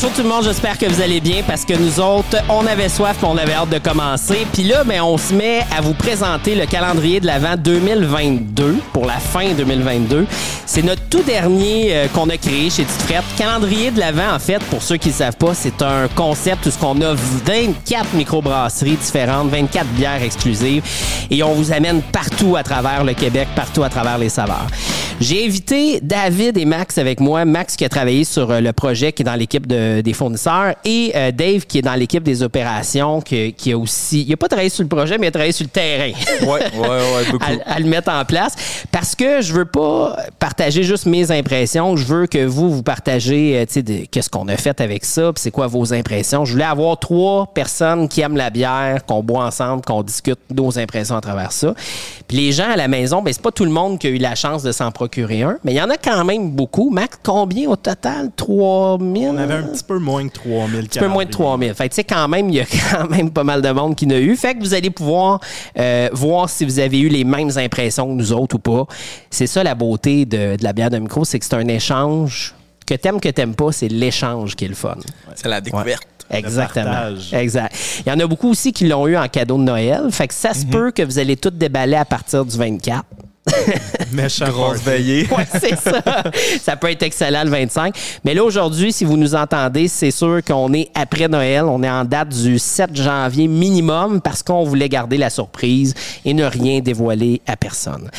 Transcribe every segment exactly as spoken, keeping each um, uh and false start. Bonjour tout le monde, j'espère que vous allez bien parce que nous autres, on avait soif et on avait hâte de commencer. Puis là, ben, on se met à vous présenter le calendrier de l'Avent deux mille vingt-deux pour la fin deux mille vingt-deux. C'est notre tout dernier euh, qu'on a créé chez Tite Frette. Calendrier de l'Avent, en fait, pour ceux qui ne savent pas, c'est un concept où on a vingt-quatre microbrasseries différentes, vingt-quatre bières exclusives et on vous amène partout à travers le Québec, partout à travers les saveurs. J'ai invité David et Max avec moi. Max qui a travaillé sur euh, le projet, qui est dans l'équipe de des fournisseurs, et euh, Dave qui est dans l'équipe des opérations, qui, qui a aussi... Il n'a pas travaillé sur le projet, mais il a travaillé sur le terrain. Oui, oui, oui, beaucoup. À, à le mettre en place. Parce que je ne veux pas partager juste mes impressions. Je veux que vous, vous partagez, tu sais, qu'est-ce qu'on a fait avec ça, puis c'est quoi vos impressions. Je voulais avoir trois personnes qui aiment la bière, qu'on boit ensemble, qu'on discute nos impressions à travers ça. Puis les gens à la maison, bien, c'est pas tout le monde qui a eu la chance de s'en procurer un, mais il y en a quand même beaucoup. Max, combien au total? trois mille? On avait un Un petit peu moins que trois mille. Un petit peu moins de trois mille. Fait que, tu sais, quand même, il y a quand même pas mal de monde qui n'a eu. Fait que vous allez pouvoir euh, voir si vous avez eu les mêmes impressions que nous autres ou pas. C'est ça la beauté de, de la bière de micro, c'est que c'est un échange. Que t'aimes, que t'aimes pas, c'est l'échange qui est le fun. C'est la découverte. Ouais. Exactement. Exact. Il y en a beaucoup aussi qui l'ont eu en cadeau de Noël. Fait que ça se mm-hmm. peut que vous allez tout déballer à partir du vingt-quatre. Méchant grosse veillée. Oui, c'est ça. Ça peut être excellent le vingt-cinq. Mais là, aujourd'hui, si vous nous entendez, c'est sûr qu'on est après Noël. On est en date du sept janvier minimum parce qu'on voulait garder la surprise et ne rien dévoiler à personne.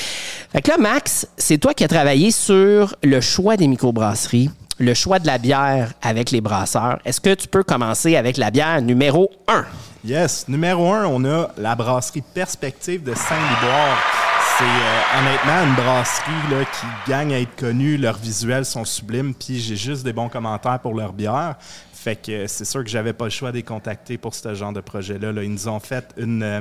Fait que là, Max, c'est toi qui as travaillé sur le choix des microbrasseries, le choix de la bière avec les brasseurs. Est-ce que tu peux commencer avec la bière numéro un? Yes. Numéro un, on a la brasserie Perspective de Saint-Liboire. C'est euh, honnêtement une brasserie là, qui gagne à être connue. Leurs visuels sont sublimes, puis j'ai juste des bons commentaires pour leur bière. Fait que euh, c'est sûr que j'avais pas le choix de les contacter pour ce genre de projet-là. Là. Ils nous ont fait une, euh,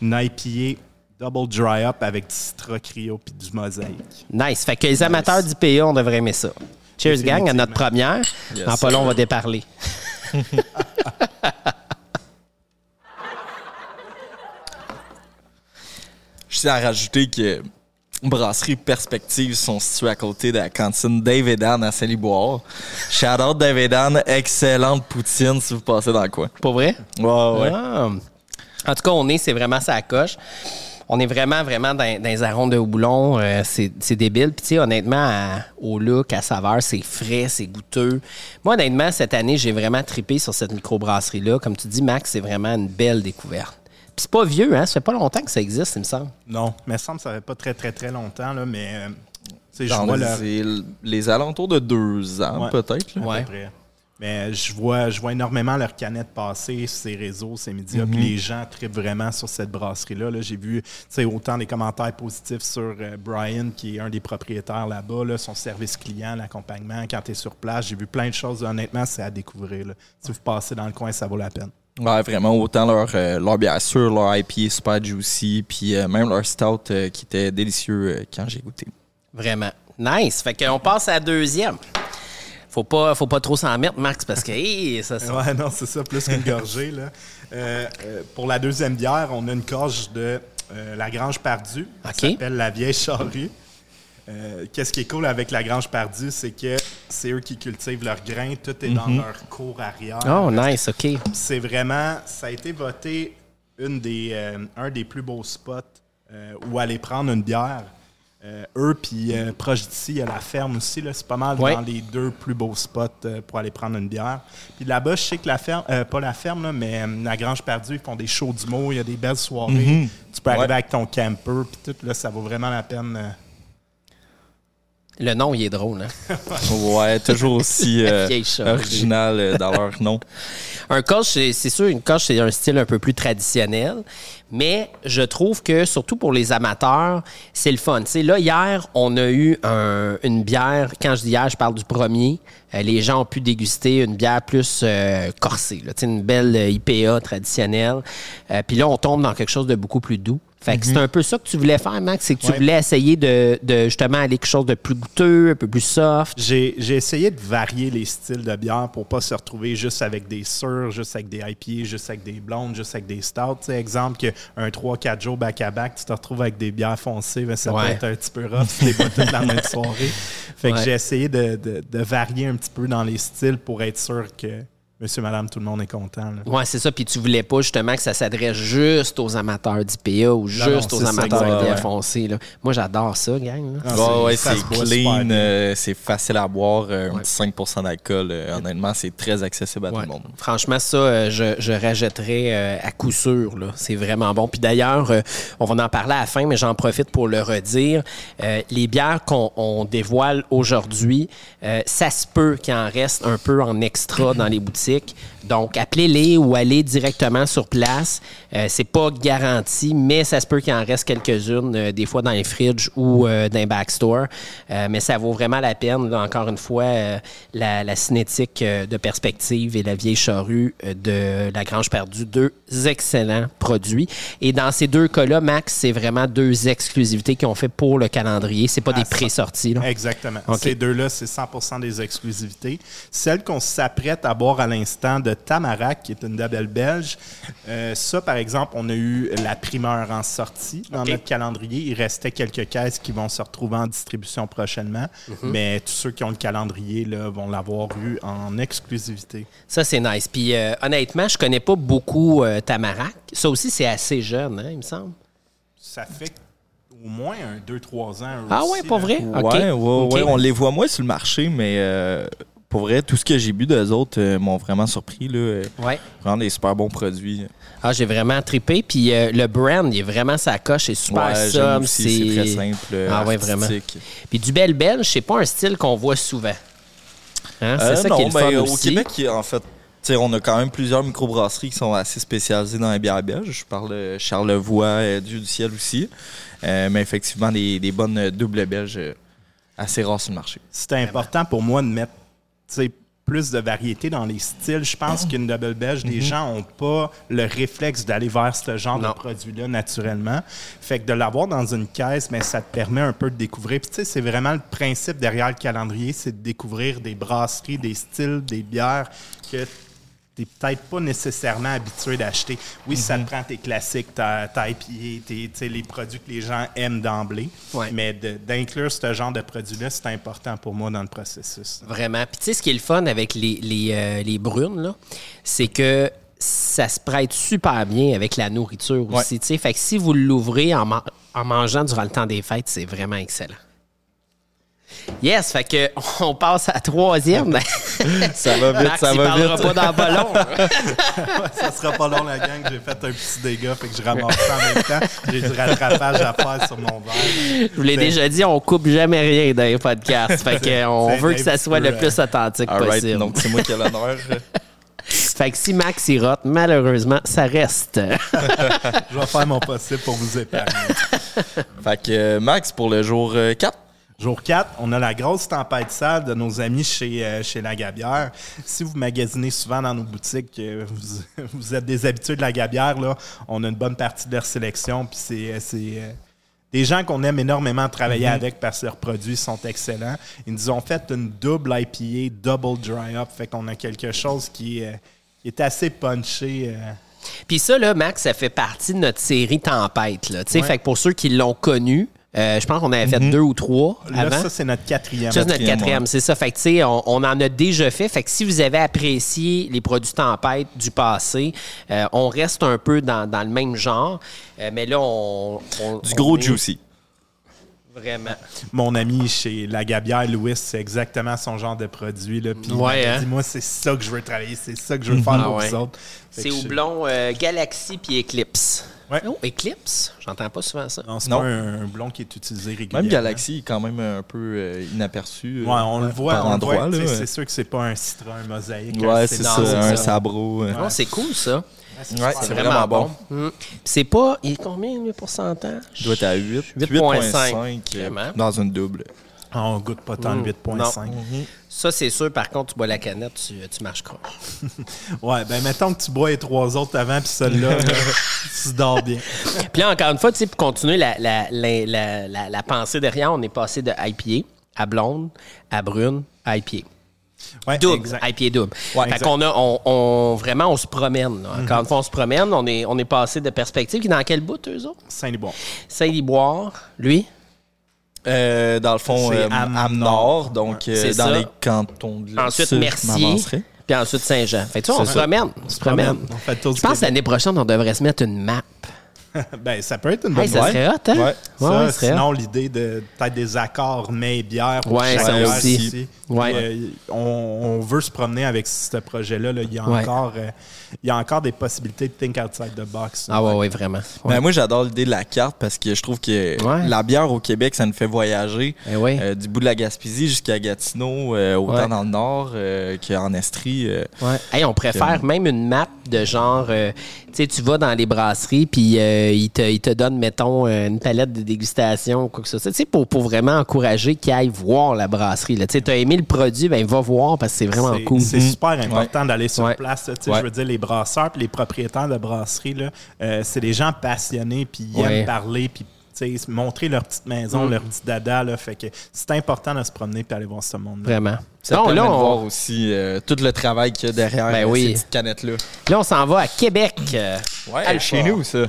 une I P A Double Dry-Up avec du Citra Cryo puis du Mosaïque. Nice. Fait que les amateurs nice. d'I P A, on devrait aimer ça. Cheers, gang, à notre première. Yes. En pas long, on va déparler. Je tiens à rajouter que Brasserie Perspective sont situées à côté de la cantine Dave et Dan à Saint-Liboire. Shout out Dave et Dan, excellente poutine si vous passez dans le coin. Pas vrai? Ouais, ouais. Ah. En tout cas, on est, c'est vraiment ça à coche. On est vraiment, vraiment dans, dans les arômes de houblon. Euh, c'est, c'est débile. Puis, tu sais, honnêtement, à, au look, à saveur, c'est frais, c'est goûteux. Moi, honnêtement, cette année, j'ai vraiment trippé sur cette microbrasserie-là. Comme tu dis, Max, c'est vraiment une belle découverte. C'est pas vieux, hein? Ça fait pas longtemps que ça existe, il me semble. Non, mais il me semble que ça fait pas très, très, très longtemps, là, mais... Euh, je vois le... C'est les alentours de deux ans, ouais, peut-être. Là. Ouais. Mais je vois, je vois énormément leurs canettes passer, ces réseaux, ces médias, mm-hmm. puis les gens trippent vraiment sur cette brasserie-là. Là, j'ai vu autant des commentaires positifs sur euh, Brian, qui est un des propriétaires là-bas, là, son service client, l'accompagnement, quand tu es sur place. J'ai vu plein de choses, honnêtement, c'est à découvrir. Là. Si vous passez dans le coin, ça vaut la peine. Ouais, vraiment, autant leur, euh, leur bière sûre, leur I P A super juicy, puis euh, même leur stout euh, qui était délicieux euh, quand j'ai goûté. Vraiment. Nice. Fait qu'on passe à la deuxième. Faut pas, faut pas trop s'en mettre, Max, parce que hey, ça sent... Ouais, non, c'est ça, plus qu'une gorgée, là. Euh, euh, pour la deuxième bière, on a une gorge de euh, La Grange Perdue, okay, qui s'appelle La Vieille Charrue. Euh, qu'est-ce qui est cool avec La Grange Perdue, c'est que c'est eux qui cultivent leurs grains. Tout est dans mm-hmm. leur cour arrière. Oh, nice, OK. C'est vraiment... Ça a été voté une des, euh, un des plus beaux spots euh, où aller prendre une bière. Euh, eux, puis euh, proche d'ici, il y a la ferme aussi. Là, c'est pas mal ouais. dans les deux plus beaux spots euh, pour aller prendre une bière. Puis là-bas, je sais que la ferme... Euh, pas la ferme, là, mais euh, La Grange Perdue, ils font des shows du mot. Il y a des belles soirées. Mm-hmm. Tu peux ouais. arriver avec ton camper, puis tout. Là, ça vaut vraiment la peine... Euh, Le nom, il est drôle, hein? Ouais, toujours aussi euh, original euh, dans leur nom. Un coche, c'est, c'est sûr, une coche, c'est un style un peu plus traditionnel, mais je trouve que, surtout pour les amateurs, c'est le fun. Tu sais, là, hier, on a eu un, une bière, quand je dis hier, je parle du premier, euh, les gens ont pu déguster une bière plus euh, corsée, là, tu sais, une belle I P A traditionnelle. Euh, Puis là, on tombe dans quelque chose de beaucoup plus doux. Fait que mm-hmm. c'est un peu ça que tu voulais faire, Max, c'est que tu ouais. voulais essayer de, de justement aller quelque chose de plus goûteux, un peu plus soft. J'ai, j'ai essayé de varier les styles de bière pour pas se retrouver juste avec des sûrs, juste avec des I P A, juste avec des blondes, juste avec des stouts. Tu sais, exemple, qu'un trois quatre jours back-à-back, tu te retrouves avec des bières foncées, ben ça ouais. peut être un petit peu rough, tu les bois toute la même soirée. Fait que ouais. j'ai essayé de, de, de varier un petit peu dans les styles pour être sûr que monsieur, madame, tout le monde est content. Oui, c'est ça. Puis tu voulais pas justement que ça s'adresse juste aux amateurs d'I P A ou juste non, non, aux amateurs ça, I P A ouais. foncé. Là. Moi, j'adore ça, gang. Là. Ah, c'est, ouais, c'est, c'est clean, euh, c'est facile à boire. Euh, ouais. cinq pour cent d'alcool, euh, honnêtement, c'est très accessible à ouais. tout le monde. Franchement, ça, euh, je, je rajouterais euh, à coup sûr. Là. C'est vraiment bon. Puis d'ailleurs, euh, on va en parler à la fin, mais j'en profite pour le redire. Euh, les bières qu'on on dévoile aujourd'hui, euh, ça se peut qu'il en reste un peu en extra dans les boutiques. Donc, appelez-les ou allez directement sur place. Euh, c'est pas garanti, mais ça se peut qu'il en reste quelques-unes, euh, des fois dans les fridges ou euh, dans les backstores. Euh, mais ça vaut vraiment la peine. Là, encore une fois, euh, la, la cinétique euh, de Perspective et la vieille charrue euh, de La Grange Perdue, deux excellents produits. Et dans ces deux cas-là, Max, c'est vraiment deux exclusivités qu'ils ont fait pour le calendrier. C'est pas ah, des pré-sorties. Là. Exactement. Okay. Ces deux-là, c'est cent pour cent des exclusivités. Celles qu'on s'apprête à boire à l'intérieur, instant de Tamarak, qui est une label belge. Euh, ça, par exemple, on a eu la primeur en sortie dans okay. notre calendrier. Il restait quelques caisses qui vont se retrouver en distribution prochainement, mm-hmm. mais tous ceux qui ont le calendrier là, vont l'avoir eu en exclusivité. Ça, c'est nice. Puis euh, honnêtement, je connais pas beaucoup euh, Tamarak. Ça aussi, c'est assez jeune, hein, il me semble. Ça fait au moins un deux trois ans. Ah aussi, ouais, pas là. Vrai? Ouais, okay. Ouais, okay. Ouais, on les voit moins sur le marché, mais... Euh... Pour vrai, tout ce que j'ai bu d'eux autres euh, m'ont vraiment surpris. Là, euh, ouais. Vraiment des super bons produits. Ah, j'ai vraiment trippé. Puis euh, le brand, il est vraiment sa coche. C'est super ouais, somme. C'est... c'est très simple. Ah ouais, vraiment. Puis du bel belge, c'est pas un style qu'on voit souvent. Hein? C'est euh, ça non, qui est le fun ben, aussi. Au Québec, en fait, on a quand même plusieurs microbrasseries qui sont assez spécialisées dans les bières belges. Je parle Charlevoix, euh, Dieu du Ciel aussi. Euh, mais effectivement, des, des bonnes doubles belges euh, assez rares sur le marché. C'était vraiment important pour moi de mettre c'est plus de variété dans les styles. Je pense oh. qu'une double belge, mm-hmm. les gens n'ont pas le réflexe d'aller vers ce genre non. de produit-là naturellement. Fait que de l'avoir dans une caisse, bien, ça te permet un peu de découvrir. Puis tu sais, c'est vraiment le principe derrière le calendrier, c'est de découvrir des brasseries, des styles, des bières que t'es peut-être pas nécessairement habitué d'acheter. Oui, mm-hmm. ça te prend tes classiques, ta, ta I P A, tes, les produits que les gens aiment d'emblée, ouais. mais de, d'inclure ce genre de produits-là, c'est important pour moi dans le processus. Vraiment. Puis tu sais, ce qui est le fun avec les, les, euh, les brunes, là, c'est que ça se prête super bien avec la nourriture aussi. Ouais. Tu sais, fait que si vous l'ouvrez en, man- en mangeant durant le temps des fêtes, c'est vraiment excellent. Yes, fait que on passe à la troisième. Ça va vite, Max, ça va vite. Marc, il parlera pas dans pas long. Ça sera pas long, la gang. J'ai fait un petit dégât, fait que je ramasse ça en même temps. J'ai du rattrapage à faire sur mon verre. Je vous l'ai mais... déjà dit, on coupe jamais rien dans les podcasts. Fait que on veut que ça soit peu, le plus authentique all possible. Right, donc c'est moi qui ai l'honneur. Fait que si Max y rote, malheureusement, ça reste. Je vais faire mon possible pour vous épargner. Fait que Max, pour le jour quatre, jour quatre, on a la grosse tempête sale de nos amis chez, euh, chez La Gabière. Si vous magasinez souvent dans nos boutiques, euh, vous, vous êtes des habitués de La Gabière, là, on a une bonne partie de leur sélection. Puis c'est, c'est euh, des gens qu'on aime énormément travailler mm-hmm. avec parce que leurs produits sont excellents. Ils nous ont fait une double I P A, double dry-up. Fait qu'on a quelque chose qui, euh, qui est assez punché. Euh, Puis ça, là, Max, ça fait partie de notre série Tempête. Là, ouais. Fait que pour ceux qui l'ont connu, Euh, je pense qu'on avait fait mm-hmm. deux ou trois là, avant. Ça, c'est notre quatrième. Ça, c'est notre quatrième, ouais. c'est ça. Fait que, tu sais, on, on en a déjà fait. Fait que si vous avez apprécié les produits Tempête du passé, euh, on reste un peu dans, dans le même genre. Euh, mais là, on... on du on gros est... juicy. Vraiment. Mon ami chez La Gabière, Louis, c'est exactement son genre de produit. Là. Puis ouais, il hein? dit, moi, c'est ça que je veux travailler. C'est ça que je veux faire ah, pour ouais. les autres. Fait c'est houblon je... euh, Galaxy puis Eclipse. Ouais. Oh, Eclipse? J'entends pas souvent ça. Non, c'est non. pas un, un blond qui est utilisé régulièrement. Même Galaxy est quand même un peu euh, inaperçu. Euh, ouais, on le voit. Par on endroit, voit là, ouais. C'est sûr que c'est pas un citron, un mosaïque. Ouais, c'est, c'est ça, ça, un sabreau. Ouais. Non, c'est cool, ça. C'est, ouais, c'est vraiment, vraiment bon. bon. Mmh. C'est pas... Il est combien, le pourcentage? Il doit être à huit. huit virgule cinq. huit virgule cinq dans une double. Ah, on goûte pas tant mmh. le huit virgule cinq. Mmh. Ça, c'est sûr. Par contre, tu bois la canette, tu, tu marches croche. Ouais, ben mettons que tu bois les trois autres avant, puis celle-là, tu dors bien. Puis là, encore une fois, tu sais, pour continuer la, la, la, la, la, la pensée derrière, on est passé de I P A à blonde, à brune, à I P A. Ouais, double, exact. I P A double. Ouais, fait exact. qu'on a, on, on, vraiment, on se promène. Là. Encore mm-hmm. une fois, on se promène. On est, on est passé de Perspective. Qui est dans quel bout, eux autres? Saint-Liboire. Saint-Liboire, lui? Euh, dans le fond, euh, Amnord, donc ouais, euh, dans ça. Les cantons de ensuite, Mercier, puis ensuite Saint-Jean. Fait tu on se promène, on se promène. Je pense que l'année prochaine, on devrait se mettre une map. Ben, ça peut être une bonne idée. Hey, ça serait hot, hein? Ouais. Ça, ouais, ouais, sinon, l'idée de peut-être des accords mets-bières pour ouais, ça aussi. Ici. Ouais. Puis, euh, on, on veut se promener avec ce projet-là. Là. Il, y a ouais. encore, euh, il y a encore des possibilités de think outside the box. Ah ouais, ouais, vraiment. Ouais. Ben, moi, j'adore l'idée de la carte parce que je trouve que ouais. la bière au Québec, ça nous fait voyager ouais. euh, du bout de la Gaspésie jusqu'à Gatineau, euh, autant ouais. dans le nord euh, qu'en Estrie. Euh, ouais. Hey, on préfère que... même une map de genre... Euh, tu sais, tu vas dans les brasseries, puis euh, ils, te, ils te donnent, mettons, une palette de dégustation ou quoi que ce soit. Tu sais, pour, pour vraiment encourager qu'ils aillent voir la brasserie. Tu sais, tu as aimé le produit, ben va voir parce que c'est vraiment c'est, cool. C'est mmh. super important ouais. d'aller sur ouais. place. Tu sais, ouais. je veux dire, les brasseurs puis les propriétaires de brasseries, là, euh, c'est des gens passionnés, puis ils ouais. aiment parler, puis montrer leur petite maison, mmh. leur petit dada. Là, fait que c'est important de se promener et aller voir ce monde-là. Vraiment. Ça non, permet là, on... de voir aussi euh, tout le travail qu'il y a derrière ben oui. ces petites canettes-là. Là, on s'en va à Québec. Euh, ouais, Alpha. Chez nous, ça.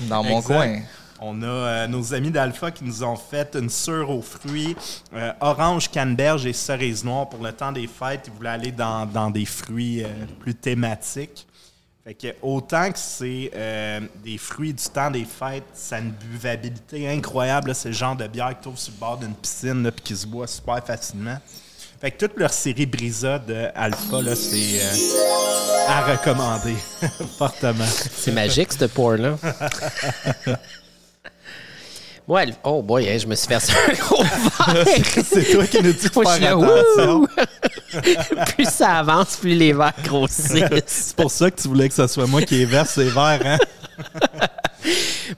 Dans mon coin. On a euh, nos amis d'Alpha qui nous ont fait une sure aux fruits, euh, orange, canneberge et cerise noire pour le temps des fêtes. Ils voulaient aller dans, dans des fruits euh, plus thématiques. Fait que autant que c'est euh, des fruits du temps des fêtes, ça a une buvabilité incroyable. Là, c'est le genre de bière que tu trouves sur le bord d'une piscine et qui se boit super facilement. Fait que toute leur série Brisa de Alpha, là, c'est euh, à recommander fortement. C'est magique, ce pour-là. Ouais, oh boy, hein, je me suis fait ça un gros verre. C'est toi qui nous dis de faire attention. Plus ça avance, plus les verres grossissent. C'est pour ça que tu voulais que ce soit moi qui verse ces verres, hein?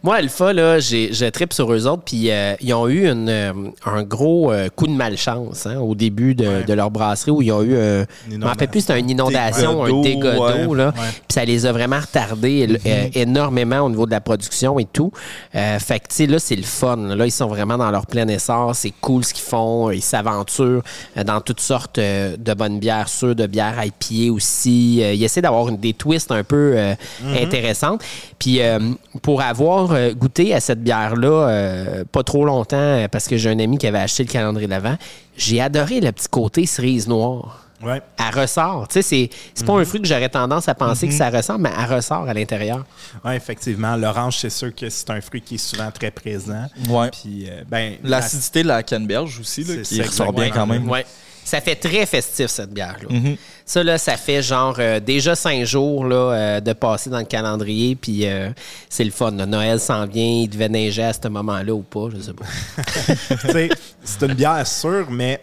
Moi, Alpha, là, j'ai, je trippe sur eux autres, puis euh, ils ont eu une, euh, un gros euh, coup de malchance hein, au début de, ouais. de leur brasserie où ils ont eu, euh, je m'en rappelle plus, c'était une inondation, un dégât d'eau, ouais. là, ouais. puis ça les a vraiment retardés mm-hmm. euh, énormément au niveau de la production et tout. Euh, fait que, tu sais, là, c'est le fun. Là, ils sont vraiment dans leur plein essor, c'est cool ce qu'ils font, ils s'aventurent dans toutes sortes euh, de bonnes bières sûres, de bières I P A aussi. Ils essaient d'avoir des twists un peu euh, mm-hmm. intéressantes. Puis, euh, pour avoir goûté à cette bière-là euh, pas trop longtemps, parce que j'ai un ami qui avait acheté le calendrier de l'Avent, j'ai adoré le petit côté cerise noire. Ouais. Elle ressort. Tu sais, c'est, c'est mm-hmm. pas un fruit que j'aurais tendance à penser mm-hmm. que ça ressemble, mais elle ressort à l'intérieur. Oui, effectivement. L'orange, c'est sûr que c'est un fruit qui est souvent très présent. Ouais. Puis, euh, ben, l'acidité de la canneberge aussi, là, qui ressort bien quand même. même. Ouais. Ça fait très festif, cette bière-là. Mm-hmm. Ça, là, ça fait genre euh, déjà cinq jours là, euh, de passer dans le calendrier, puis euh, c'est le fun. Là. Noël s'en vient, il devait neiger à ce moment-là ou pas, je sais pas. Tu sais, c'est une bière sûre, mais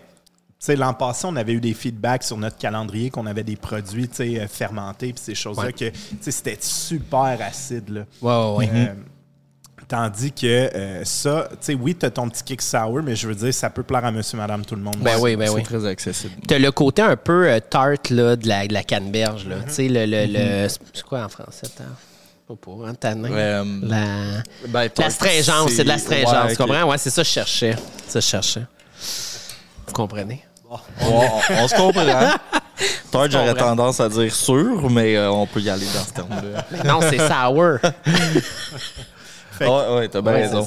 t'sais, l'an passé, on avait eu des feedbacks sur notre calendrier qu'on avait des produits t'sais, fermentés, puis ces choses-là, ouais. que t'sais, c'était super acide. Là. Wow, ouais, euh, mm-hmm. Tandis que euh, ça, tu sais, oui, t'as ton petit kick sour, mais je veux dire, ça peut plaire à monsieur, madame, tout le monde. Ben oui, ben c'est oui. C'est très accessible. T'as le côté un peu euh, tarte, là, de la, de la canneberge, là. Mm-hmm. Tu sais, le, le, le... C'est quoi en français, tarte? Pas pour, hein, tanin. Ouais, la... Ben, la stringence, c'est... c'est de la stringence, ouais, okay. Tu comprends? Ouais, c'est ça que je cherchais. Ça je cherchais. Vous comprenez? Oh. Oh, on se comprend. Tarte, j'aurais tendance à dire sûr, mais euh, on peut y aller dans ce terme-là. Mais non, c'est sour. Oui, ouais, t'as bien ouais, raison.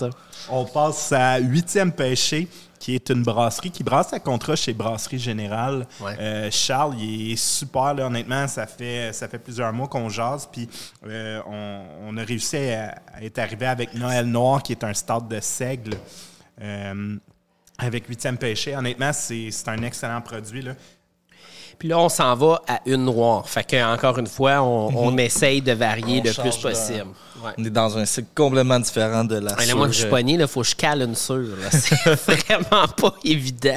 On passe à huitième Pêché, qui est une brasserie qui brasse à contrat chez Brasserie Générale. Ouais. Euh, Charles, il est super, là, honnêtement, ça fait, ça fait plusieurs mois qu'on jase, puis euh, on, on a réussi à, à être arrivé avec Noël Noir, qui est un stade de seigle, euh, avec huitième Pêché. Honnêtement, c'est, c'est un excellent produit, là. Puis là, on s'en va à une noire. Fait qu'encore une fois, on, mm-hmm. on essaye de varier on le plus possible. De... Ouais. On est dans un cycle complètement différent de la ouais, sûre. Moi, je suis pogné, il faut que je cale une sûre. Là. C'est vraiment pas évident.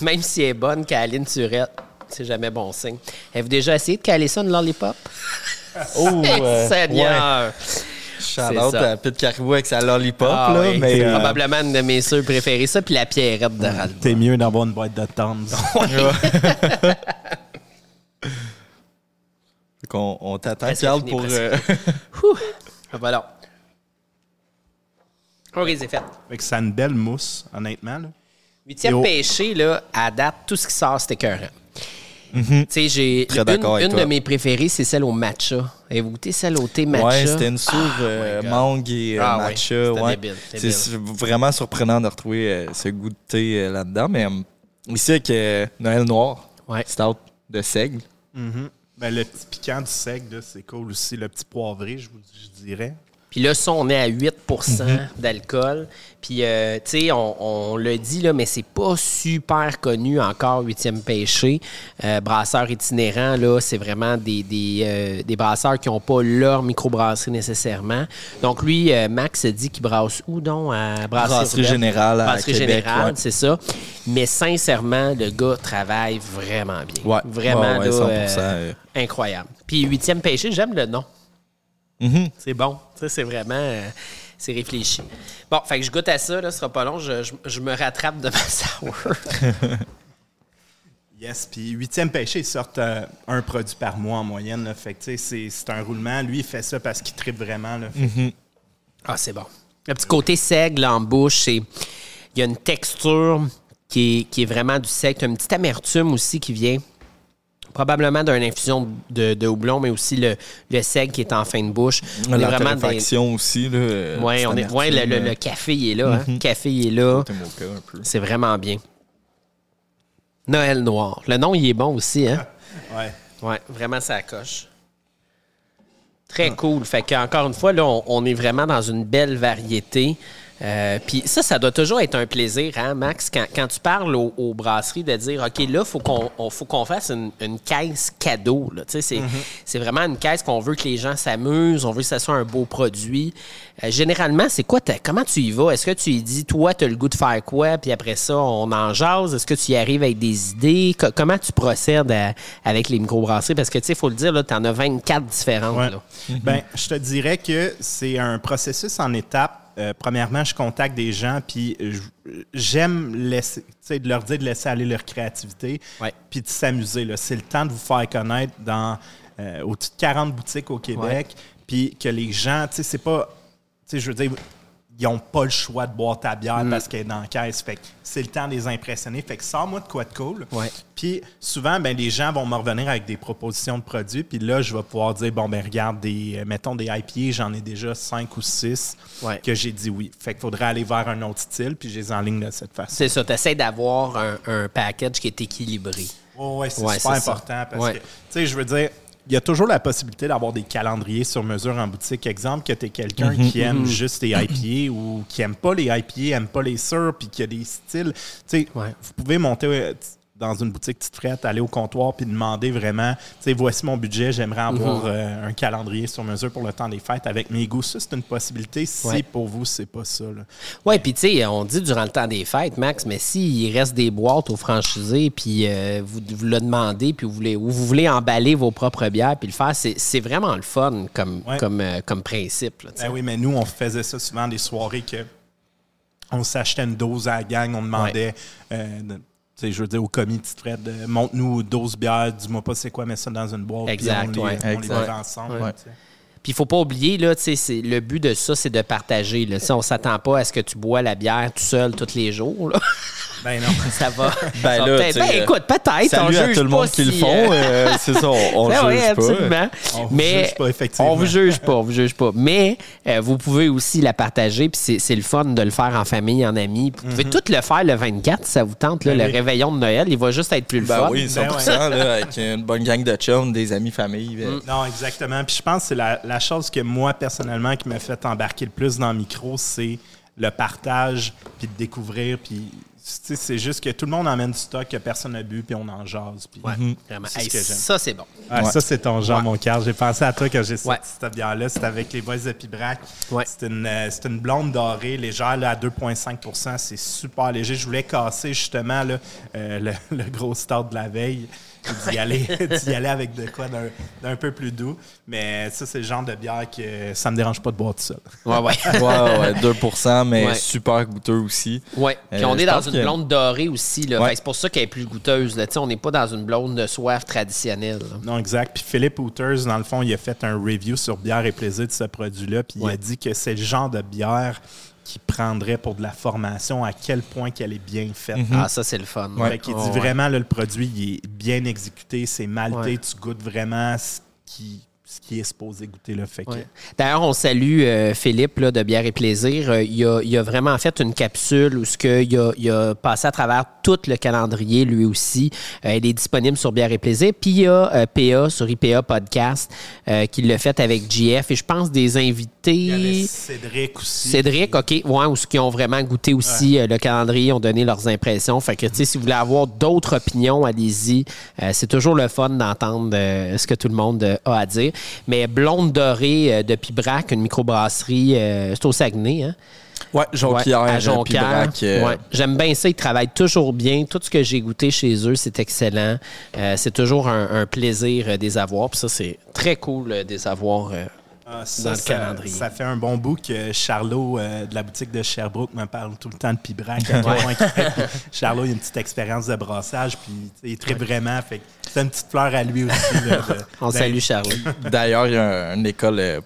Même si elle est bonne, caler une surette, c'est jamais bon signe. Avez-vous déjà essayé de caler ça, une lollipop? Oh, euh, Seigneur! Ouais. Shout-out à Pete Caribou avec sa lollipop. Ah, là, oui, mais c'est euh... probablement une de mes sœurs préférées, ça, puis la pierrette de Ralph. T'es mieux d'avoir une boîte de Tom's. on, on t'attend, ouais, Charles, pour... Euh... voilà. Ok, c'est fait. Fait que ça a une belle mousse, honnêtement. Là. Huitième Pêché, là, à date, tout ce qui sort, c'est écœurant. Mm-hmm. Tu sais, j'ai Très une, une, une de mes préférées, c'est celle au matcha. Et vous goûtez celle au thé matcha? Oui, c'était une soupe ah, euh, mangue et ah, matcha. Ouais, ouais. Débile, c'est débile. Vraiment surprenant de retrouver euh, ce goût de thé euh, là-dedans. Mais euh, ici, avec euh, Noël Noir, ouais. Stout de seigle. Mm-hmm. Ben, le petit piquant du seigle, là, c'est cool aussi. Le petit poivré, je vous je dirais. Puis là, ça, on est à huit pour cent d'alcool. Puis, euh, tu sais, on, on le dit, là, mais c'est pas super connu encore, huitième Pêché. Euh, brasseurs itinérants, là, c'est vraiment des, des, euh, des brasseurs qui n'ont pas leur microbrasserie nécessairement. Donc, lui, euh, Max dit qu'il brasse où, donc? À Brasserie, Brasserie Générale à Brasserie Québec. Générale, ouais. C'est ça. Mais sincèrement, le gars travaille vraiment bien. Ouais. Vraiment, ouais, ouais, là, cent pour cent, euh, ouais. Incroyable. Puis, huitième Pêché, j'aime le nom. Mm-hmm. C'est bon. Ça, c'est vraiment... Euh, c'est réfléchi. Bon, fait que je goûte à ça. Là, ce sera pas long. Je, je, je me rattrape de ma sour. Yes. Puis huitième Pêché, ils sortent euh, un produit par mois en moyenne. Là, fait que, tu sais, c'est, c'est un roulement. Lui, il fait ça parce qu'il tripe vraiment. Là, mm-hmm. Ah, c'est bon. Le petit côté seigle en bouche, c'est... Il y a une texture qui est, qui est vraiment du seigle. Une petite amertume aussi qui vient... Probablement d'une infusion de, de houblon, mais aussi le, le seigle qui est en fin de bouche. On la torréfaction des... aussi. Oui, on est ouais, le, le, le café il est là. Mm-hmm. Hein? Le café il est là. C'est, un peu. C'est vraiment bien. Noël Noir. Le nom, il est bon aussi. Hein? Ouais. Ouais, vraiment, ça coche. Très ah. cool. Fait qu'encore une fois, là, on, on est vraiment dans une belle variété. Euh, puis ça, ça doit toujours être un plaisir, hein, Max, quand, quand tu parles aux, aux brasseries, de dire, OK, là, il faut qu'on, on, faut qu'on fasse une, une caisse cadeau. Là. C'est, mm-hmm. c'est vraiment une caisse qu'on veut que les gens s'amusent, on veut que ça soit un beau produit. Euh, généralement, c'est quoi, comment tu y vas? Est-ce que tu y dis, toi, tu as le goût de faire quoi, puis après ça, on en jase? Est-ce que tu y arrives avec des idées? Qu- comment tu procèdes à, avec les microbrasseries? Parce que, tu sais, il faut le dire, tu en as vingt-quatre différentes. Ouais. Là. Mm-hmm. Ben, je te dirais que c'est un processus en étapes. Euh, premièrement, je contacte des gens, puis j'aime laisser, tu sais, de leur dire de laisser aller leur créativité, puis de s'amuser. Là. C'est le temps de vous faire connaître dans euh, au-dessus de quarante boutiques au Québec, puis que les gens, tu sais, c'est pas, tu sais, je veux dire, ils n'ont pas le choix de boire ta bière mm. parce qu'elle est dans la caisse. Fait que c'est le temps de les impressionner. Fait que sors-moi de quoi de cool. Puis souvent, ben, les gens vont me revenir avec des propositions de produits. Puis là, je vais pouvoir dire, bon, ben regarde, des, mettons des I P A, j'en ai déjà cinq ou six ouais. que j'ai dit oui. Fait qu'il faudrait aller vers un autre style, puis je les enligne de cette façon. C'est ça, tu essaies d'avoir un, un package qui est équilibré. Oh, oui, c'est ouais, super c'est important. Ça. Parce ouais. que, tu sais, je veux dire... Il y a toujours la possibilité d'avoir des calendriers sur mesure en boutique. Exemple, que tu es quelqu'un mm-hmm, qui aime mm-hmm. juste les I P A ou qui aime pas les I P A, aime pas les sûrs, puis qui a des styles. Tu sais, ouais. vous pouvez monter dans une boutique Tite Frette, aller au comptoir, puis demander vraiment, tu sais, voici mon budget, j'aimerais avoir mm-hmm. euh, un calendrier sur mesure pour le temps des fêtes avec mes goûts. Ça, c'est une possibilité si ouais. pour vous, c'est pas ça. Oui, puis tu sais, on dit durant le temps des fêtes, Max, mais s'il si reste des boîtes aux franchisés, puis euh, vous, vous le demandez, puis vous voulez, ou vous voulez emballer vos propres bières, puis le faire, c'est, c'est vraiment le fun comme, ouais. comme, euh, comme principe. Là, ben oui, mais nous, on faisait ça souvent des soirées que on s'achetait une dose à la gang, on demandait... Ouais. Euh, de, T'sais, je veux dire, au commis, Tite Frette, euh, montre-nous douze bières, dis-moi pas c'est quoi, mets ça dans une boîte, puis on, ouais, on les met ensemble. Ouais. Puis il faut pas oublier, là, c'est, le but de ça, c'est de partager. Là. On s'attend pas à ce que tu bois la bière tout seul tous les jours. Là. Ben non. Ça va. Ben, ça là, peut-être. Ben écoute, peut-être. Salut on à juge tout le monde si... qui le font. Euh, c'est ça, on ne ben juge, ouais, pas. On ne juge pas, effectivement. On ne vous juge pas, on vous juge pas. Mais euh, vous pouvez aussi la partager, puis c'est, c'est le fun de le faire en famille, en amis. Vous pouvez mm-hmm. tout le faire le vingt-quatre, si ça vous tente, là, ben le oui. réveillon de Noël. Il va juste être plus le ben fun. Oui, cent pour cent, ben ouais. là, avec une bonne gang de chums, des amis, famille. Ben. Mm. Non, exactement. Puis je pense que c'est la, la chose que moi, personnellement, qui m'a fait embarquer le plus dans le micro, c'est le partage, puis de découvrir, puis... T'sais, c'est juste que tout le monde emmène du stock que personne n'a bu, puis on en jase. Puis ouais, vraiment. C'est hey, ce que j'aime. Ça, c'est bon. Ah, ouais. Ça, c'est ton genre, ouais. mon cœur. J'ai pensé à toi quand j'ai sorti cette bière-là. C'était avec les boys de Pibrac. Ouais. C'est, une, euh, c'est une blonde dorée, légère, là, à deux virgule cinq pour cent. C'est super léger. Je voulais casser, justement, là, euh, le, le gros start de la veille. D'y aller, d'y aller avec de quoi d'un, d'un peu plus doux. Mais ça, c'est le genre de bière que ça me dérange pas de boire tout seul. Ouais, ouais. ouais, ouais, deux pour cent, mais ouais. super goûteux aussi. Ouais. Puis on euh, est dans une que... blonde dorée aussi. Là. Ouais. Enfin, c'est pour ça qu'elle est plus goûteuse. Là. On n'est pas dans une blonde de soif traditionnelle. Là. Non, exact. Puis Philippe Hooters, dans le fond, il a fait un review sur Bière et Plaisir de ce produit-là. Puis ouais. il a dit que c'est le genre de bière qui prendrait pour de la formation, à quel point qu'elle est bien faite. Mm-hmm. Ah, ça, c'est le fun. Ouais. Fait qu'il dit oh, vraiment, là, le produit, il est bien exécuté, c'est malté, ouais. tu goûtes vraiment ce qui... ce qui est supposé goûter le fait. Ouais. Que... D'ailleurs, on salue euh, Philippe là, de Bière et Plaisir. Euh, il, a, il a vraiment fait une capsule où ce que il, a, il a passé à travers tout le calendrier, lui aussi. Euh, il est disponible sur Bière et Plaisir. Puis il y a euh, P A, sur I P A Podcast, euh, qui l'a fait avec J F. Et je pense des invités... Il y avait Cédric aussi. Cédric, qui... OK. Ouais, ou ceux qui ont vraiment goûté aussi ouais. euh, le calendrier, ont donné leurs impressions. Fait que, tu sais, si vous voulez avoir d'autres opinions, allez-y. Euh, c'est toujours le fun d'entendre euh, ce que tout le monde euh, a à dire. Mais Blonde Dorée de Pibrac, une microbrasserie, euh, c'est au Saguenay, hein? Oui, Jonquière, ouais, à Jonquière. Pibrac, euh... ouais. J'aime bien ça, ils travaillent toujours bien. Tout ce que j'ai goûté chez eux, c'est excellent. Euh, c'est toujours un, un plaisir euh, de les avoir. Puis ça, c'est très cool euh, de les avoir euh, ah, ça, dans le ça, calendrier. Ça fait un bon bout que Charlot euh, de la boutique de Sherbrooke me parle tout le temps de Pibrac. Charlot, il a une petite expérience de brassage, puis il est très ouais. vraiment... Fait, c'est une petite fleur à lui aussi. Là, de, on d'un... salue Charles. D'ailleurs, il y a une école, euh,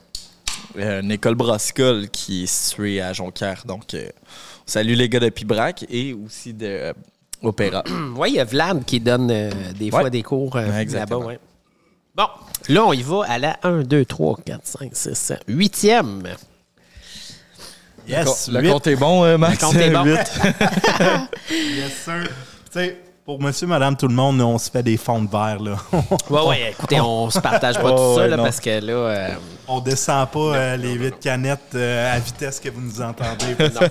une école brassicole qui est située à Jonquière. Donc, euh, on salue les gars de Pibrac et aussi de euh, Opéra. Oui, il y a Vlad qui donne euh, des ouais. fois des cours euh, ouais, là-bas. Ouais. Bon, là, on y va à la un, deux, trois, quatre, cinq, six, sept, huitième. Yes, le, co- le compte est bon, euh, Max. Le compte est bon. Yes, sir. Tu sais... Pour monsieur, madame, tout le monde, on se fait des fonds de verre, là. Oui, oui, écoutez, on se partage pas oh, tout ça, là, parce que là... Euh... On descend pas non, euh, non, les huit canettes euh, à vitesse que vous nous entendez. Non.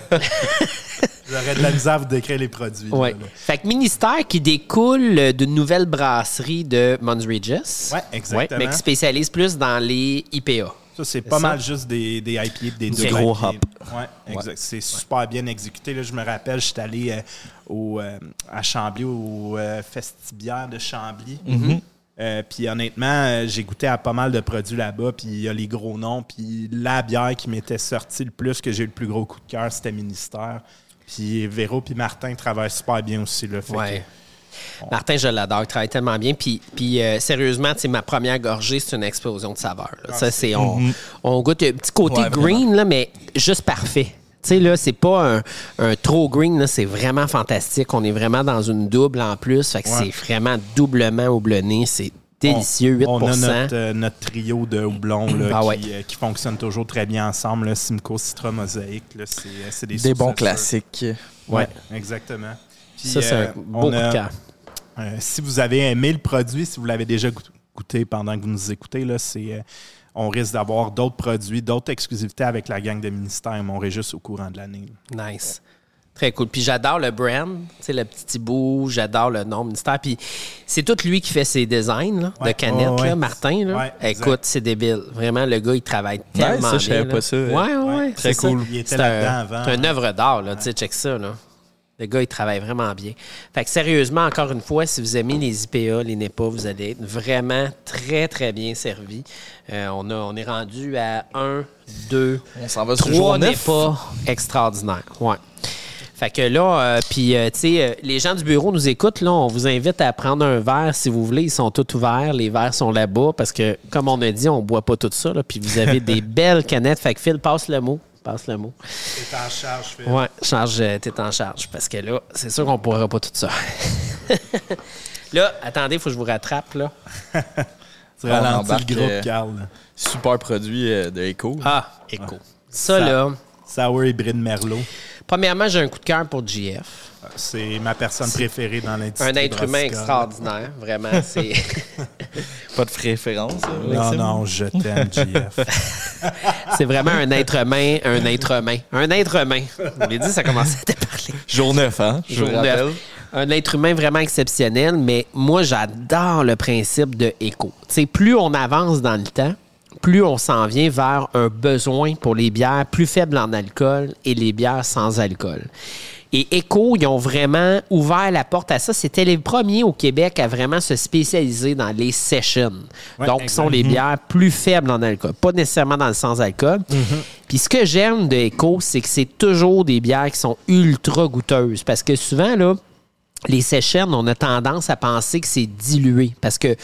J'aurais de la misère à vous décrire les produits. Oui. Fait que Ministère qui découle d'une nouvelle brasserie de Mons Regis. Oui, exactement. Ouais, mais qui spécialise plus dans les I P A. Ça, c'est, c'est pas ça? Mal juste des, des I P A et des deux gros hop. Oui, exact. Ouais. C'est super ouais. bien exécuté. Là, je me rappelle, je suis allé euh, au, euh, à Chambly, au euh, Festibière de Chambly. Mm-hmm. Euh, puis honnêtement, euh, j'ai goûté à pas mal de produits là-bas. Puis il y a les gros noms. Puis la bière qui m'était sortie le plus, que j'ai eu le plus gros coup de cœur, c'était Ministère. Puis Véro puis Martin travaillent super bien aussi. Là, fait ouais. que, Martin, je l'adore, il travaille tellement bien. Puis, puis euh, sérieusement, ma première gorgée, c'est une explosion de saveur. Ah, ça, c'est, on, mm-hmm. on goûte un petit côté ouais, green, là, mais juste parfait. Là, c'est pas un, un trop green, là, c'est vraiment fantastique. On est vraiment dans une double en plus. Fait que ouais. c'est vraiment doublement houblonné. C'est délicieux, on, huit pour cent. On a notre, euh, notre trio de houblons là, ah, qui, ouais. euh, qui fonctionne toujours très bien ensemble. Là, Simcoe, Citra, Mosaïque. Là, c'est, c'est des, des bons classiques. Oui, ouais. exactement. Puis, ça, c'est un euh, beau a, cas. Euh, si vous avez aimé le produit, si vous l'avez déjà goûté pendant que vous nous écoutez, là, c'est, euh, on risque d'avoir d'autres produits, d'autres exclusivités avec la gang de Ministère Mont-Régis au courant de l'année. Là. Nice. Très cool. Puis j'adore le brand, le petit Thibault, j'adore le nom Ministère. Puis c'est tout lui qui fait ses designs là, ouais, de canettes, oh, ouais. là, Martin. Là. Ouais, écoute, c'est débile. Vraiment, le gars, il travaille tellement ouais, ça, bien. Je pas ça. Ouais, ouais, ouais, ouais. Très cool. Ça. Il était c'est là-dedans un, avant. C'est une œuvre d'art, là. Ouais. Check ça, là. Le gars, il travaille vraiment bien. Fait que sérieusement, encore une fois, si vous aimez les I P A, les N E P A, vous allez être vraiment très, très bien servi. Euh, on, a, on est rendu à un, deux, on s'en va trois N E P A extraordinaires. Ouais. Fait que là, euh, puis, euh, tu sais, euh, les gens du bureau nous écoutent. Là, on vous invite à prendre un verre si vous voulez. Ils sont tous ouverts. Les verres sont là-bas parce que, comme on a dit, on ne boit pas tout ça. Puis vous avez des belles canettes. Fait que Phil, passe le mot. Passe le mot. T'es en charge, Phil. Oui, charge, t'es en charge. Parce que là, c'est sûr qu'on ne pourra pas tout ça. Là, attendez, il faut que je vous rattrape, là. Tu ralentis le groupe, Carl. Euh, super produit euh, de Eco. Ah, Eco. Ah. Ça, ça, là... Sour Hybrid Merlot. Premièrement, j'ai un coup de cœur pour J F. C'est ma personne c'est préférée dans l'industrie. Un être humain extraordinaire, vraiment. C'est... Pas de préférence. Non, Maxime? Non, je t'aime, J F. C'est vraiment un être humain, un être humain. Un être humain. Vous l'avez dit, ça commençait à te parler. Jour neuf, hein? Jour neuf. Un être humain vraiment exceptionnel, mais moi, j'adore le principe de Eco. T'sais, plus on avance dans le temps, plus on s'en vient vers un besoin pour les bières plus faibles en alcool et les bières sans alcool. Et Eco, ils ont vraiment ouvert la porte à ça. C'était les premiers au Québec à vraiment se spécialiser dans les sessions. Ouais, donc, ce sont les bières plus faibles en alcool, pas nécessairement dans le sans-alcool. Mm-hmm. Puis ce que j'aime de Eco, c'est que c'est toujours des bières qui sont ultra goûteuses. Parce que souvent, là, les sessions, on a tendance à penser que c'est dilué. Parce que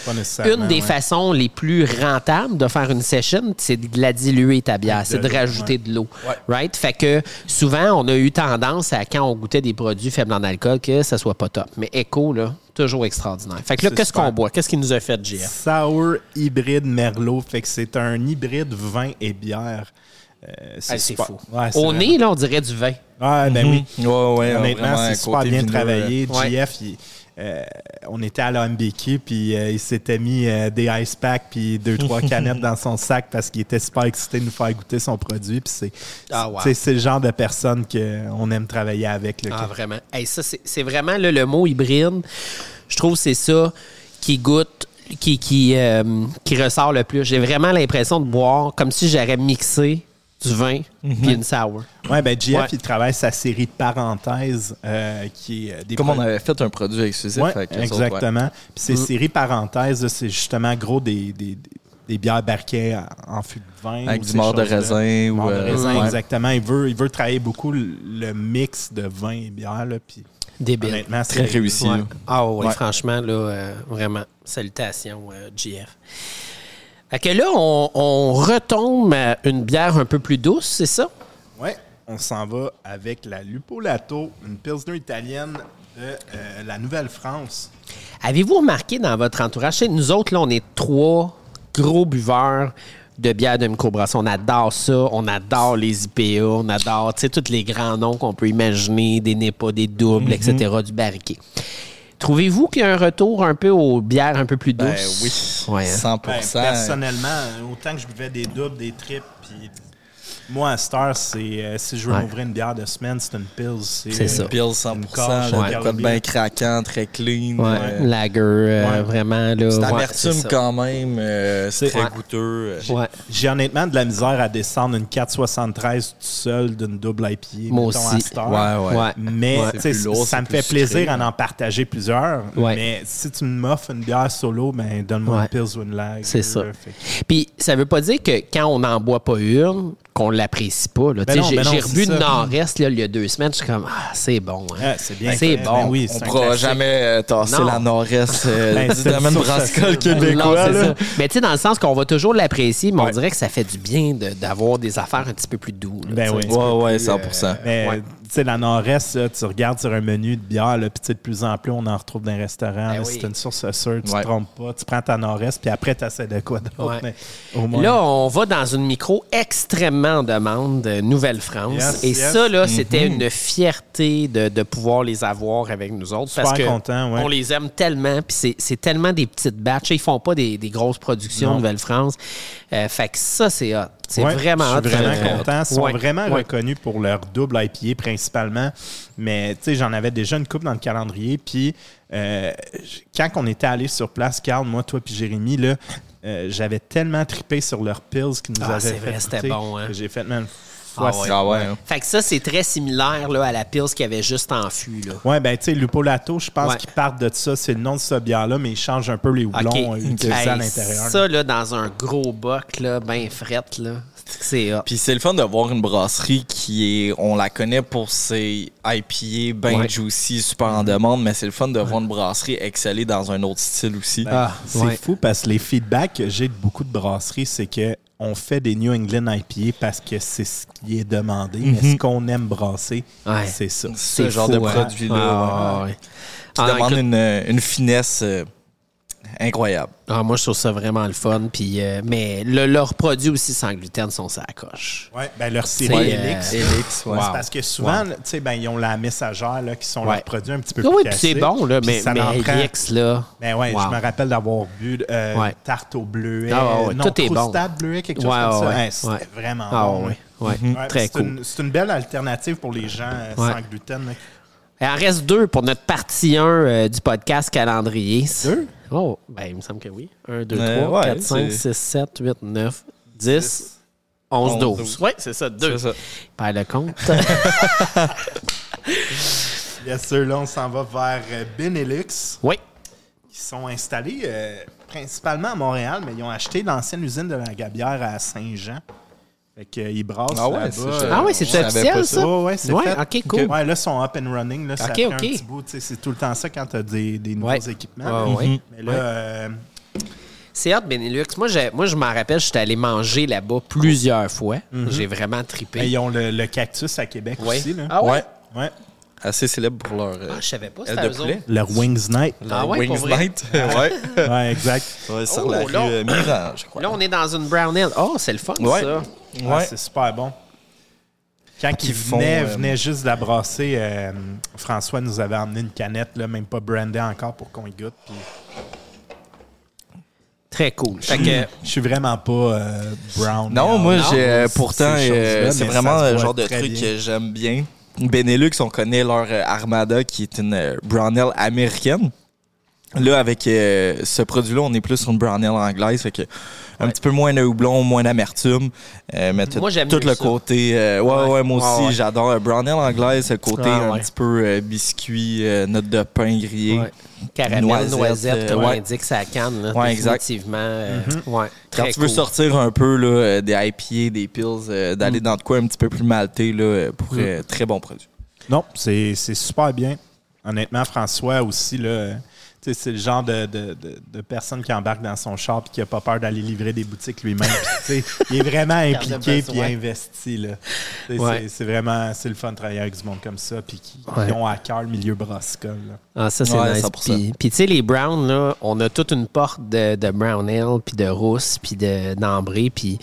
une des ouais. façons les plus rentables de faire une session, c'est de la diluer, ta bière. De c'est de rajouter ouais. de l'eau. Ouais. Right? Fait que souvent, on a eu tendance à, quand on goûtait des produits faibles en alcool, que ça soit pas top. Mais Eco, là, toujours extraordinaire. Fait que là, c'est qu'est-ce super. qu'on boit? Qu'est-ce qu'il nous a fait, J F? Sour hybride merlot. Fait que c'est un hybride vin et bière. Euh, c'est, ah, c'est fou. Ouais, c'est Au nez, là, on dirait du vin. Ah, ben mm-hmm. oui. Ouais, ouais, honnêtement, c'est super bien vineux, travaillé. Ouais. J F, il, euh, on était à l'O M B Q, puis euh, il s'était mis euh, des ice packs, puis deux, trois canettes dans son sac parce qu'il était super excité de nous faire goûter son produit. Puis c'est, ah, wow. c'est, c'est le genre de personne qu'on aime travailler avec. Là, ah, que... vraiment. Hey, ça, c'est, c'est vraiment là, le mot hybride. Je trouve que c'est ça qui goûte. Qui, qui, euh, qui ressort le plus. J'ai vraiment l'impression de boire comme si j'aurais mixé du vin mm-hmm. puis une sour. Oui, bien, J F, ouais. il travaille sa série de parenthèses euh, qui est... Des Comme produits... on avait fait un produit exclusif ouais, avec les exactement. Autres, ouais. Puis ces mm. séries parenthèses, c'est justement, gros, des, des, des bières barquées en fût de vin. Avec ou du mort de raisin. Ou... Mort de raisin, ouais. exactement. Il veut, il veut travailler beaucoup le mix de vin et bière, là, puis... Débile. Honnêtement, c'est très réussi. Ouais. Ah oui, ouais. franchement, là, euh, vraiment, salutations, euh, J F. Fait que là, on, on retombe à une bière un peu plus douce, c'est ça? Oui, on s'en va avec la Lupolato, une pilsner italienne de euh, la Nouvelle-France. Avez-vous remarqué dans votre entourage, chez nous autres, là, on est trois gros buveurs de bière de microbrasserie. On adore ça. On adore les I P A. On adore, tu sais, tous les grands noms qu'on peut imaginer, des N E P A, des doubles, mm-hmm. et cetera, du barriqué. Trouvez-vous qu'il y a un retour un peu aux bières un peu plus douces? Ben oui, cent pour cent. Ben, personnellement, autant que je buvais des doubles, des triples, puis... Moi, à Star, c'est euh, si je veux ouais. m'ouvrir une bière de semaine, c'est une Pils. C'est, c'est ça. Une Pils cent pour cent. Une corche, ouais. Quoi de bien craquant, très clean. Ouais. Euh, Lager, euh, ouais. vraiment. Là, c'est ouais, amertume c'est quand même. Euh, c'est très ouais. goûteux. J'ai, ouais. j'ai honnêtement de la misère à descendre une quatre soixante-treize tout seul d'une double I P A. Moi aussi. À Star. Ouais, ouais. Ouais. Mais ouais. Lourd, ça me fait plaisir d'en en partager plusieurs. Ouais. Mais si tu m'offres une bière solo, ben, donne-moi ouais. une Pils ou une Lager. C'est ça. Que... Puis ça veut pas dire que quand on n'en boit pas une, qu'on l'apprécie pas. Là. Ben non, j'ai ben non, j'ai rebu de Nord-Est là, il y a deux semaines. Je suis comme, ah, c'est bon. Hein. Ah, c'est bien. C'est incroyable. Bon. Ben oui, c'est on ne pourra jamais tasser non. la Nord-Est euh, ben, du domaine brassicole québécois. Non, là. Mais tu sais, dans le sens qu'on va toujours l'apprécier, mais ouais. on dirait que ça fait du bien de, d'avoir des affaires un petit peu plus douces. Ben oui, ouais, ouais, cent pour cent. Euh, mais, ouais. Tu sais, la Nord-Est, là, tu regardes sur un menu de bière, puis tu sais, de plus en plus, on en retrouve dans les restaurants. Ben là, oui. C'est une source sûre, tu ne ouais. te trompes pas. Tu prends ta Nord-Est, puis après, tu essaies de quoi d'autre. Ouais. Mais, au moins, là, on va dans une micro extrêmement en demande, Nouvelle-France. Yes, Et yes. ça, là, mm-hmm. c'était une fierté de, de pouvoir les avoir avec nous autres. Super parce que content, ouais. on les aime tellement, puis c'est, c'est tellement des petites batches. Ils ne font pas des, des grosses productions, non. Nouvelle-France. Euh, fait que ça, c'est hot. C'est ouais, vraiment hot. Je suis vraiment content. Ils sont ouais, vraiment ouais. reconnus pour leur double I P A principalement. Mais, tu sais, j'en avais déjà une couple dans le calendrier. Puis, euh, quand on était allés sur place, Carl, moi, toi puis Jérémy, là, euh, j'avais tellement trippé sur leurs pills qu'ils nous ah, avaient fait. Ah, c'est vrai, goûter, c'était bon. Hein? Que j'ai fait même... Ah ouais. Ah ouais, hein. Fait que ça, c'est très similaire là, à la Pils qu'il y avait juste en fût. Oui, bien, tu sais, Lupolato, je pense ouais. qu'ils partent de ça. C'est le nom de ce bière-là, mais ils changent un peu les houblons okay. utilisés hey, à l'intérieur. Ça, là, dans un gros boc, là, bien frette, là, c'est hot. Puis c'est le fun de voir une brasserie qui est... On la connaît pour ses I P A, bien ouais. juicy, super en demande, mais c'est le fun de ouais. voir une brasserie exceller dans un autre style aussi. Ben, ah, c'est ouais. fou parce que les feedbacks que j'ai de beaucoup de brasseries, c'est que on fait des New England I P A parce que c'est ce qui est demandé. Mm-hmm. Mais ce qu'on aime brasser, ouais. c'est ça. C'est ce genre fou, de produit-là. Ah, ouais. Ouais. Qui ah, demande écoute... une, une finesse euh, incroyable. Ah, moi, je trouve ça vraiment le fun. Puis, euh, mais le, leurs produits aussi sans gluten sont sur la coche. Oui, bien, leur série Elix. Euh, Elix, ouais. wow. Parce que souvent, wow. tu sais, ben, ils ont la messagère là, qui sont ouais. leurs produits un petit peu plus oui, cassés. Oui, puis c'est bon, là, mais, ça mais Elix, prend... là. Ben oui, wow. je me rappelle d'avoir bu euh, ouais. tarte au bleuet. Ah, ouais, ouais. Non, tout est bon. Tarte bleuet, quelque chose ouais, comme ouais, ça. Ouais. Hein, c'était ouais. vraiment ah, bon. Ouais. Ouais. Mm-hmm. Ouais, très c'est cool. Une, c'est une belle alternative pour les gens euh, ouais. sans gluten. Là. Il en reste deux pour notre partie un euh, du podcast calendrier. Deux? Oh, ben, il me semble que oui. un, deux, trois, quatre, cinq, six, sept, huit, neuf, dix, onze, douze. Oui, c'est ça, deux. C'est ça. Père le compte. Bien sûr, là, on s'en va vers Benelux. Oui. Ils sont installés euh, principalement à Montréal, mais ils ont acheté l'ancienne usine de la Gabière à Saint-Jean. Fait qu'ils brassent ah ouais, là-bas. C'est, ah ouais, c'est officiel, ça? Oh, ouais, c'est ouais, fait. OK, cool. Ouais, là, ils sont up and running. Là, ça okay, okay. un petit bout. C'est tout le temps ça quand tu as des, des nouveaux ouais. équipements. Oh, ouais. Mais là... Ouais. Euh, c'est hot, Benelux. Moi, j'ai, moi, je m'en rappelle, j'étais allé manger là-bas plusieurs fois. Mm-hmm. J'ai vraiment trippé. Mais ils ont le, le cactus à Québec ouais. aussi. Là. Ah ouais? Ouais. ouais. Assez célèbre pour leur... Euh, ah, je savais pas, c'était eux autres. Leur Wings Night. Ah, ah ouais, Wings pour vrai. Night, ouais. ouais, exact. Ouais, sur oh, la là, rue Mirage, je crois. Là, on est dans une brown ale. Oh, c'est le fun, ouais. ça. Ouais. ouais, c'est super bon. Quand ils, ils venaient, font, venaient euh, juste de la brasser, euh, François nous avait emmené une canette, là, même pas brandée encore, pour qu'on y goûte. Puis... Très cool. Je suis, que... je suis vraiment pas euh, brown. Non, moi, non, j'ai, euh, pourtant, c'est, euh, c'est vraiment le genre de truc bien. que j'aime bien. Benelux, on connaît leur euh, Armada, qui est une euh, brown ale américaine. Là, avec euh, ce produit-là, on est plus sur une brown ale anglaise, fait que ouais. un petit peu moins de houblon, moins d'amertume. Euh, mais tout, moi, j'aime tout le ça. côté... Euh, ouais, ouais, ouais, moi aussi, ouais, ouais. j'adore. Euh, brown ale anglaise, le côté ah, ouais. un petit peu euh, biscuit, euh, note de pain grillé. Ouais. Caramel, noisette, noisette euh, comme ouais. indique sa canne, là, ouais, définitivement. Euh, mm-hmm. ouais, Quand tu veux cool. sortir un peu là, des I P A, des pills, euh, d'aller mm. dans de quoi un petit peu plus malté là, pour mm. euh, très bon produit. Non, c'est, c'est super bien. Honnêtement, François aussi... là. T'sais, c'est le genre de, de, de, de personne qui embarque dans son char et qui n'a pas peur d'aller livrer des boutiques lui-même. Pis, il est vraiment impliqué et investi. Là. Ouais. C'est, c'est vraiment c'est le fun de travailler avec du monde comme ça puis qui, ouais. qui ont à cœur le milieu brassicole. Ah, ça, c'est ouais, nice. Puis, tu sais, les browns, là, on a toute une porte de, de brown ale, puis de rousse, puis d'ambré, puis...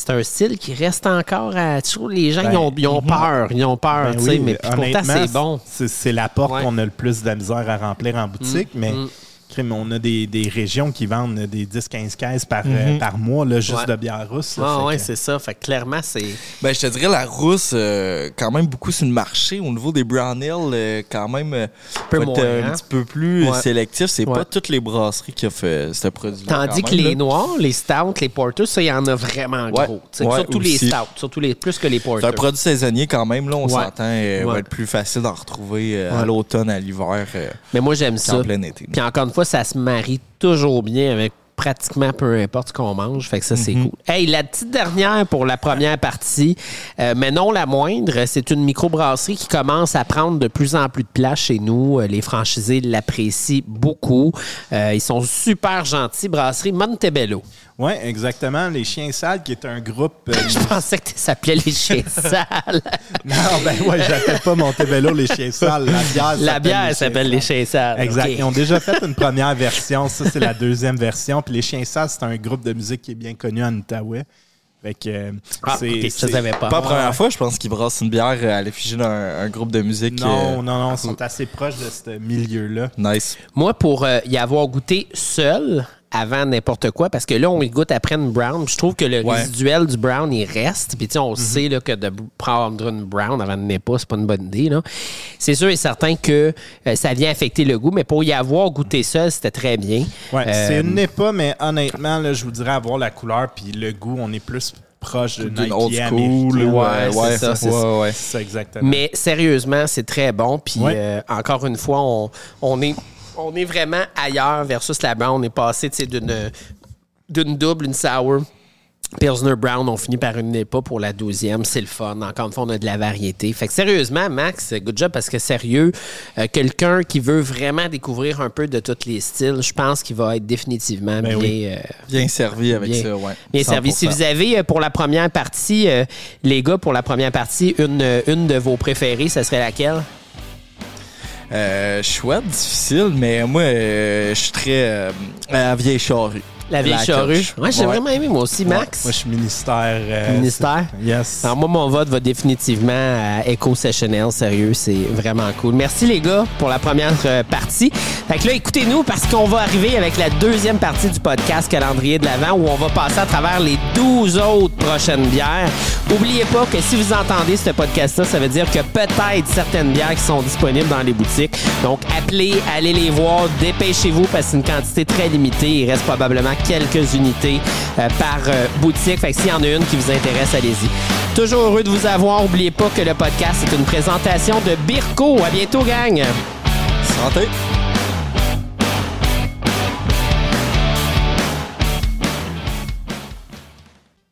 C'est un style qui reste encore à... Toujours, les gens, ben, ils, ont, ils ont peur. Ils ont peur, ben tu sais, oui, mais pourtant, c'est bon. C'est, c'est la porte ouais. qu'on a le plus de la misère à remplir en boutique, mmh, mais mmh. on a des, des régions qui vendent des dix à quinze caisses par, mmh. euh, par mois, là, juste ouais. de bière rousse. Là, ah oui, que... c'est ça. Fait que clairement, c'est... Ben, je te dirais, la rousse, euh, quand même, beaucoup sur le marché. Au niveau des brown ale, euh, quand même, euh, peut être euh, hein? un petit peu plus ouais. sélectif. C'est ouais. pas toutes les brasseries qui ont fait ce produit-là. Tandis que même, les là. noirs, les stouts, les porters, ça, il y en a vraiment ouais. gros. Ouais, surtout aussi. les stouts, surtout les, plus que les porters. C'est un produit saisonnier quand même. Là, on ouais. s'entend. Euh, ouais. va être plus facile d'en retrouver euh, ouais. à l'automne, à l'hiver. Euh, Mais moi, j'aime ça. En plein été. Puis encore une fois, ça se marie toujours bien avec pratiquement peu importe ce qu'on mange. Fait que ça, c'est mm-hmm. cool. Hey, la petite dernière pour la première partie, euh, mais non la moindre, c'est une microbrasserie qui commence à prendre de plus en plus de place chez nous. Les franchisés l'apprécient beaucoup. Euh, ils sont super gentils. Brasserie Montebello. Oui, exactement. Les Chiens Sales, qui est un groupe... Euh, je pensais que ça s'appelait Les Chiens Sales. Non, ben ouais, j'appelle pas Montebello Les Chiens Sales. La bière s'appelle, la bière les, s'appelle chiens les Chiens Sales. Exact. Okay. Ils ont déjà fait une première version. Ça, c'est la deuxième version. Puis Les Chiens Sales, c'est un groupe de musique qui est bien connu en Outaouais. Fait que euh, ah, c'est, okay, c'est ça, pas. pas la première fois, je pense qu'ils brassent une bière à l'effigie d'un groupe de musique. Non, euh, non, non, ils sont assez proches de ce milieu-là. Nice. Moi, pour euh, y avoir goûté seul... avant n'importe quoi, parce que là, on y goûte après une brown. Je trouve que le ouais. résiduel du brown, il reste. Puis, tu sais, on mm-hmm. sait là, que de prendre une brown avant de n'est pas, c'est pas une bonne idée. Là. C'est sûr et certain que euh, ça vient affecter le goût, mais pour y avoir goûté seul, c'était très bien. Oui, euh, c'est une n'est pas, mais honnêtement, là, je vous dirais avoir la couleur puis le goût, on est plus... proche de d'une old school. Ouais, ouais, c'est, ouais, ça, c'est ouais, ça. Ouais, ouais. C'est ça, exactement. Mais sérieusement, c'est très bon. Puis ouais. euh, encore une fois, on, on, est, on est vraiment ailleurs versus la brown. On est passé d'une, d'une double, une sour. Pilsner Brown, on finit par une I P A pour la douzième. C'est le fun. Encore une fois, on a de la variété. Fait que sérieusement, Max, good job parce que sérieux, euh, quelqu'un qui veut vraiment découvrir un peu de tous les styles, je pense qu'il va être définitivement ben bien... Oui. Euh, bien servi avec bien, ça, ouais. Bien servi. Si vous avez, pour la première partie, euh, les gars, pour la première partie, une, une de vos préférées, ça serait laquelle? Euh, chouette, difficile, mais moi, euh, je suis très... Euh, à vieille charrue. La vieille charrue. Ouais, j'ai ouais. vraiment aimé, moi aussi, Max. Ouais. Moi, je suis ministère. Euh, ministère? Yes. Alors, moi, mon vote va définitivement à Eco Sessionnel. Sérieux, c'est vraiment cool. Merci, les gars, pour la première partie. Fait que là, écoutez-nous parce qu'on va arriver avec la deuxième partie du podcast Calendrier de l'Avent où on va passer à travers les douze autres prochaines bières. N'oubliez pas que si vous entendez ce podcast-là, ça veut dire que peut-être certaines bières qui sont disponibles dans les boutiques. Donc, appelez, allez les voir, dépêchez-vous parce que c'est une quantité très limitée. Il reste probablement quelques unités euh, par euh, boutique. Fait que s'il y en a une qui vous intéresse, allez-y. Toujours heureux de vous avoir. N'oubliez pas que le podcast est une présentation de Birko. À bientôt, gang! Santé!